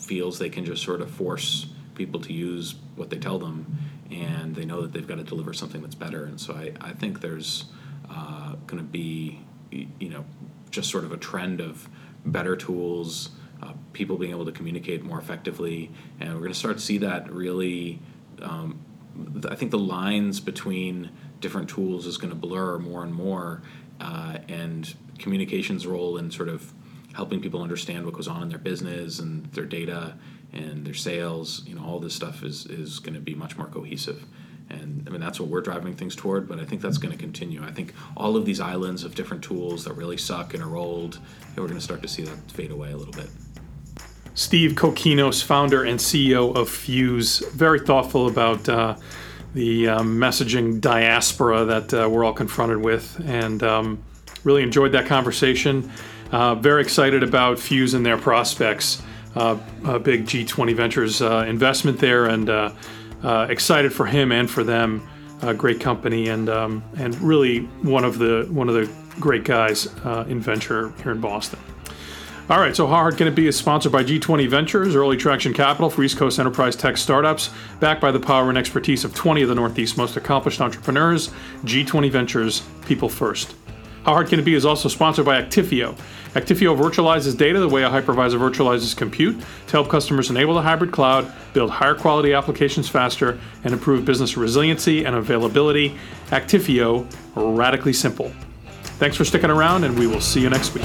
feels they can just sort of force people to use what they tell them, and they know that they've got to deliver something that's better. And so I, I think there's uh, going to be, you know, just sort of a trend of better tools, Uh, people being able to communicate more effectively, and we're going to start to see that really, um, th- I think the lines between different tools is going to blur more and more, uh, and communication's role in sort of helping people understand what goes on in their business and their data and their sales, you know, all this stuff is, is going to be much more cohesive. And I mean, that's what we're driving things toward, but I think that's going to continue. I think all of these islands of different tools that really suck and are old, we're going to start to see that fade away a little bit. Steve Kokinos, founder and C E O of Fuse, very thoughtful about uh, the uh, messaging diaspora that uh, we're all confronted with, and um, really enjoyed that conversation. Uh, very excited about Fuse and their prospects. Uh, a big G twenty Ventures uh, investment there, and uh, Uh, excited for him and for them. Uh, great company, and um, and really one of the one of the great guys uh, in venture here in Boston. All right, so How Hard Can It Be is sponsored by G twenty Ventures, early traction capital for East Coast enterprise tech startups, backed by the power and expertise of twenty of the Northeast's most accomplished entrepreneurs. G twenty Ventures, people first. How Hard Can It Be is also sponsored by Actifio. Actifio virtualizes data the way a hypervisor virtualizes compute to help customers enable the hybrid cloud, build higher quality applications faster, and improve business resiliency and availability. Actifio, radically simple. Thanks for sticking around, and we will see you next week.